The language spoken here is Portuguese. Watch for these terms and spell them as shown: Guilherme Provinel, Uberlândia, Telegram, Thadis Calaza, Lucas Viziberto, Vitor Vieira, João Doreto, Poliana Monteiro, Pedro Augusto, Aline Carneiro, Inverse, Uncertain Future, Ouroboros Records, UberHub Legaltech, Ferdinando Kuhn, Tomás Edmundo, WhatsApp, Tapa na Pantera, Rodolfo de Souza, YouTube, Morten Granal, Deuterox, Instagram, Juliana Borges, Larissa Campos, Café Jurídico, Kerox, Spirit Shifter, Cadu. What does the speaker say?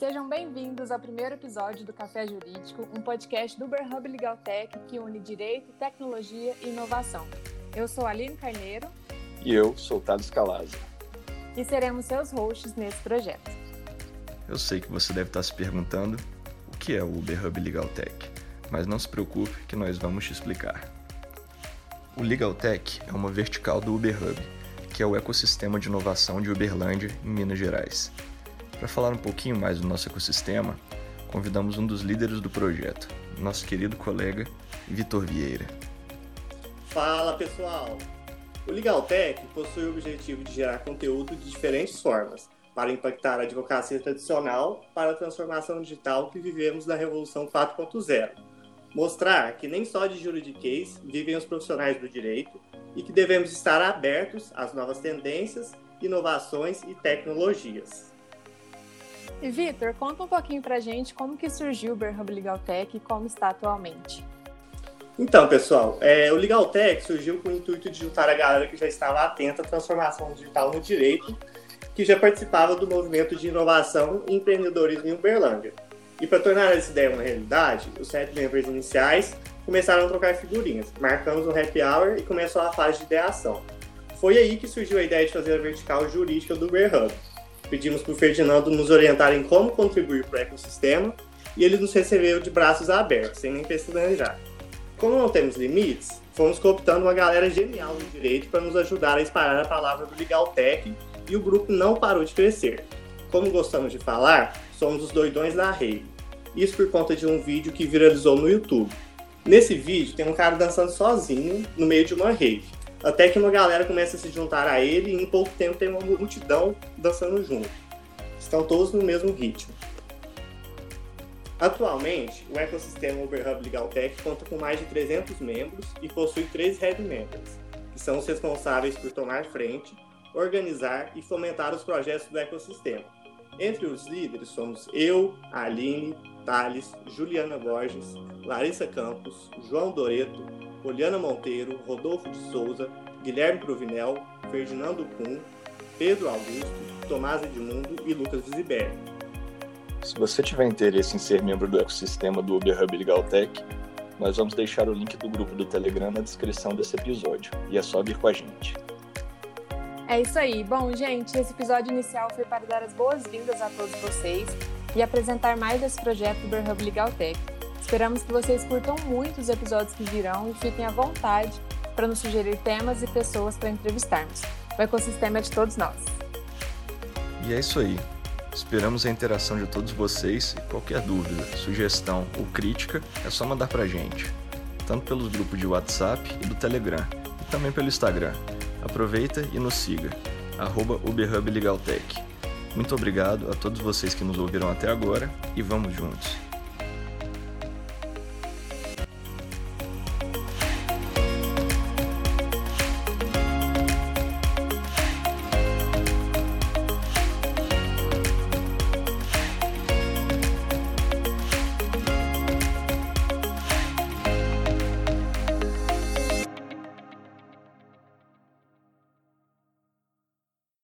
Sejam bem-vindos ao primeiro episódio do Café Jurídico, um podcast do UberHub Legaltech que une direito, tecnologia e inovação. Eu sou Aline Carneiro. E eu sou Thadis Calaza. E seremos seus hosts nesse projeto. Eu sei que você deve estar se perguntando o que é o UberHub Legaltech, mas não se preocupe que nós vamos te explicar. O Legaltech é uma vertical do UberHub, que é o ecossistema de inovação de Uberlândia, em Minas Gerais. Para falar um pouquinho mais do nosso ecossistema, convidamos um dos líderes do projeto, nosso querido colega Vitor Vieira. Fala pessoal! O Legaltech possui o objetivo de gerar conteúdo de diferentes formas, para impactar a advocacia tradicional para a transformação digital que vivemos na Revolução 4.0. Mostrar que nem só de juridiquês vivem os profissionais do direito e que devemos estar abertos às novas tendências, inovações e tecnologias. E Vitor, conta um pouquinho pra gente como que surgiu o UberHub Legaltech e como está atualmente. Então, pessoal, o Legaltech surgiu com o intuito de juntar a galera que já estava atenta à transformação digital no direito, que já participava do movimento de inovação e empreendedorismo em Uberlândia. E para tornar essa ideia uma realidade, os 7 membros iniciais começaram a trocar figurinhas, marcamos um happy hour e começou a fase de ideação. Foi aí que surgiu a ideia de fazer a vertical jurídica do UberHub. Pedimos para o Ferdinando nos orientar em como contribuir para o ecossistema e ele nos recebeu de braços abertos, sem nem pestanejar. Como não temos limites, fomos cooptando uma galera genial do direito para nos ajudar a espalhar a palavra do Legaltech e o grupo não parou de crescer. Como gostamos de falar, somos os doidões da rede. Isso por conta de um vídeo que viralizou no YouTube. Nesse vídeo tem um cara dançando sozinho no meio de uma rave. Até que uma galera começa a se juntar a ele e em pouco tempo tem uma multidão dançando junto. Estão todos no mesmo ritmo. Atualmente, o ecossistema UberHub Legaltech conta com mais de 300 membros e possui 3 Head Members, que são os responsáveis por tomar frente, organizar e fomentar os projetos do ecossistema. Entre os líderes somos eu, Aline, Thales, Juliana Borges, Larissa Campos, João Doreto, Poliana Monteiro, Rodolfo de Souza, Guilherme Provinel, Ferdinando Kuhn, Pedro Augusto, Tomás Edmundo e Lucas Viziberto. Se você tiver interesse em ser membro do ecossistema do UberHub Legaltech, nós vamos deixar o link do grupo do Telegram na descrição desse episódio, e é só vir com a gente. É isso aí. Bom, gente, esse episódio inicial foi para dar as boas-vindas a todos vocês e apresentar mais desse projeto do UberHub Legaltech. Esperamos que vocês curtam muito os episódios que virão e fiquem à vontade para nos sugerir temas e pessoas para entrevistarmos. O ecossistema é de todos nós. E é isso aí. Esperamos a interação de todos vocês e qualquer dúvida, sugestão ou crítica é só mandar para a gente, tanto pelos grupos de WhatsApp e do Telegram, e também pelo Instagram. Aproveita e nos siga, @UberHub Legaltech. Muito obrigado a todos vocês que nos ouviram até agora e vamos juntos!